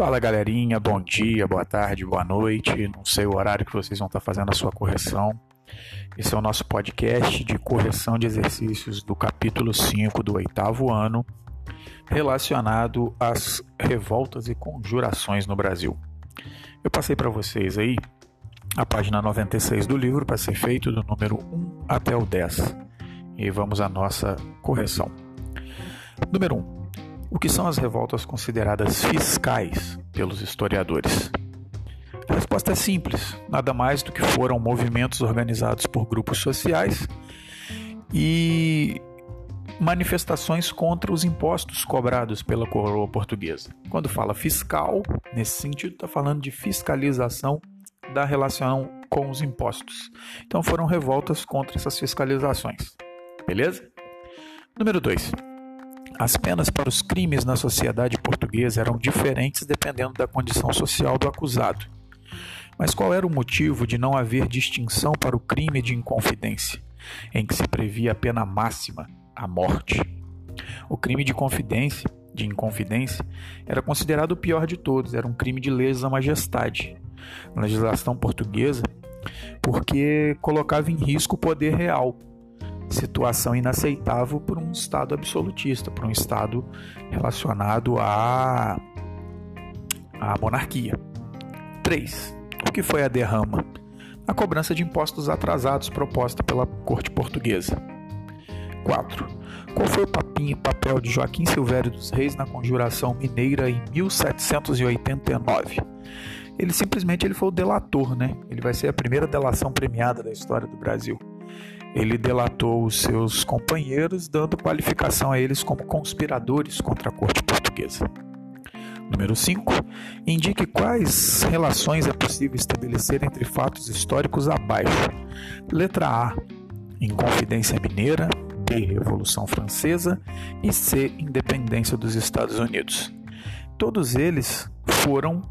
Fala galerinha, bom dia, boa tarde, boa noite, não sei o horário que vocês vão estar fazendo a sua correção. Esse é o nosso podcast de correção de exercícios do capítulo 5 do 8º ano, relacionado às revoltas e conjurações no Brasil. Eu passei para vocês aí a página 96 do livro para ser feito do número 1 até o 10. E vamos à nossa correção. Número 1. O que são as revoltas consideradas fiscais pelos historiadores? A resposta é simples, nada mais do que foram movimentos organizados por grupos sociais e manifestações contra os impostos cobrados pela coroa portuguesa. Quando fala fiscal, nesse sentido, está falando de fiscalização da relação com os impostos. Então foram revoltas contra essas fiscalizações. Beleza? Número 2. As penas para os crimes na sociedade portuguesa eram diferentes dependendo da condição social do acusado. Mas qual era o motivo de não haver distinção para o crime de inconfidência, em que se previa a pena máxima, a morte? O crime de inconfidência, era considerado o pior de todos, era um crime de lesa majestade na legislação portuguesa, porque colocava em risco o poder real. Situação inaceitável por um Estado absolutista, por um Estado relacionado à monarquia. 3. O que foi a derrama? A cobrança de impostos atrasados proposta pela corte portuguesa. 4. Qual foi o papel de Joaquim Silvério dos Reis na Conjuração Mineira em 1789? Ele simplesmente foi o delator, né? Ele vai ser a primeira delação premiada da história do Brasil. Ele delatou os seus companheiros, dando qualificação a eles como conspiradores contra a corte portuguesa. Número 5. Indique quais relações é possível estabelecer entre fatos históricos abaixo. Letra A. Inconfidência mineira. B. Revolução Francesa. E C. Independência dos Estados Unidos. Todos eles foram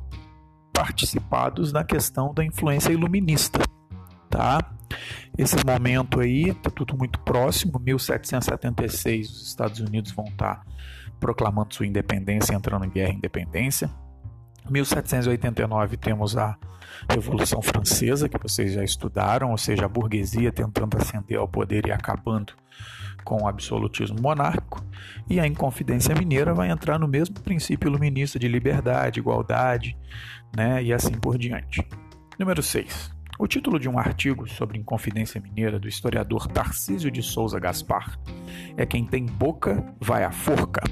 participados na questão da influência iluminista. Tá? Esse momento aí está tudo muito próximo. 1776, os Estados Unidos vão estar proclamando sua independência, entrando em guerra à independência. 1789 temos a Revolução Francesa, que vocês já estudaram, ou seja, a burguesia tentando ascender ao poder e acabando com o absolutismo monárquico. E a Inconfidência Mineira vai entrar no mesmo princípio iluminista de liberdade, igualdade, né, e assim por diante. Número 6. O título de um artigo sobre Inconfidência Mineira do historiador Tarcísio de Souza Gaspar é "Quem tem boca vai à forca".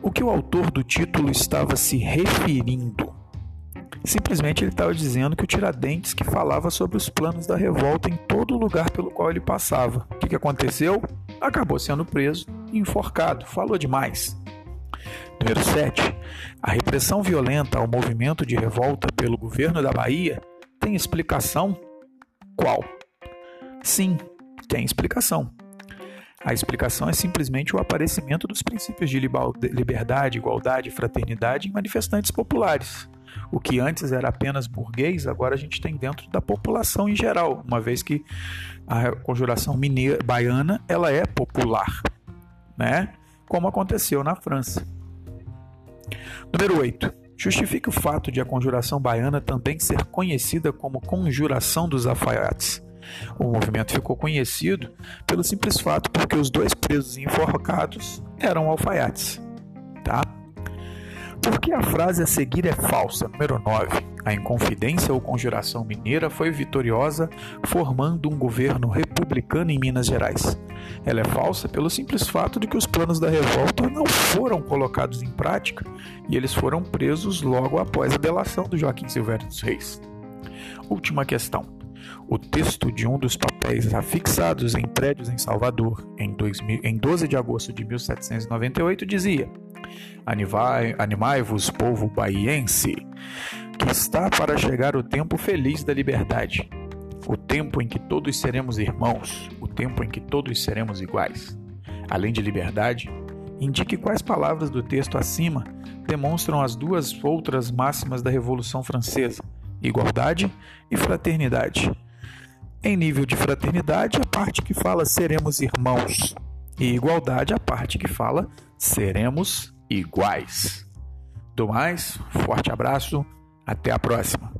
O que o autor do título estava se referindo? Simplesmente ele estava dizendo que o Tiradentes que falava sobre os planos da revolta em todo lugar pelo qual ele passava. O que aconteceu? Acabou sendo preso e enforcado. Falou demais. Número 7. A repressão violenta ao movimento de revolta pelo governo da Bahia tem explicação? Qual? Sim, tem explicação. A explicação é simplesmente o aparecimento dos princípios de liberdade, igualdade e fraternidade em manifestantes populares. O que antes era apenas burguês, agora a gente tem dentro da população em geral, uma vez que a conjuração mineira, baiana, ela é popular, né? Como aconteceu na França. Número 8. Justifique o fato de a conjuração baiana também ser conhecida como Conjuração dos Alfaiates. O movimento ficou conhecido pelo simples fato porque os dois presos enforcados eram alfaiates. Tá? Por que a frase a seguir é falsa? Número 9. A Inconfidência ou Conjuração Mineira foi vitoriosa formando um governo republicano em Minas Gerais. Ela é falsa pelo simples fato de que os planos da revolta não foram colocados em prática e eles foram presos logo após a delação do Joaquim Silvério dos Reis. Última questão. O texto de um dos papéis afixados em prédios em Salvador em 12 de agosto de 1798 dizia: "Animai-vos, povo baiense, que está para chegar o tempo feliz da liberdade, o tempo em que todos seremos irmãos, o tempo em que todos seremos iguais". Além de liberdade, indique quais palavras do texto acima demonstram as duas outras máximas da Revolução Francesa: igualdade e fraternidade. Em nível de fraternidade, a parte que fala "seremos irmãos", e igualdade, a parte que fala "seremos iguais". do mais, forte abraço, até a próxima.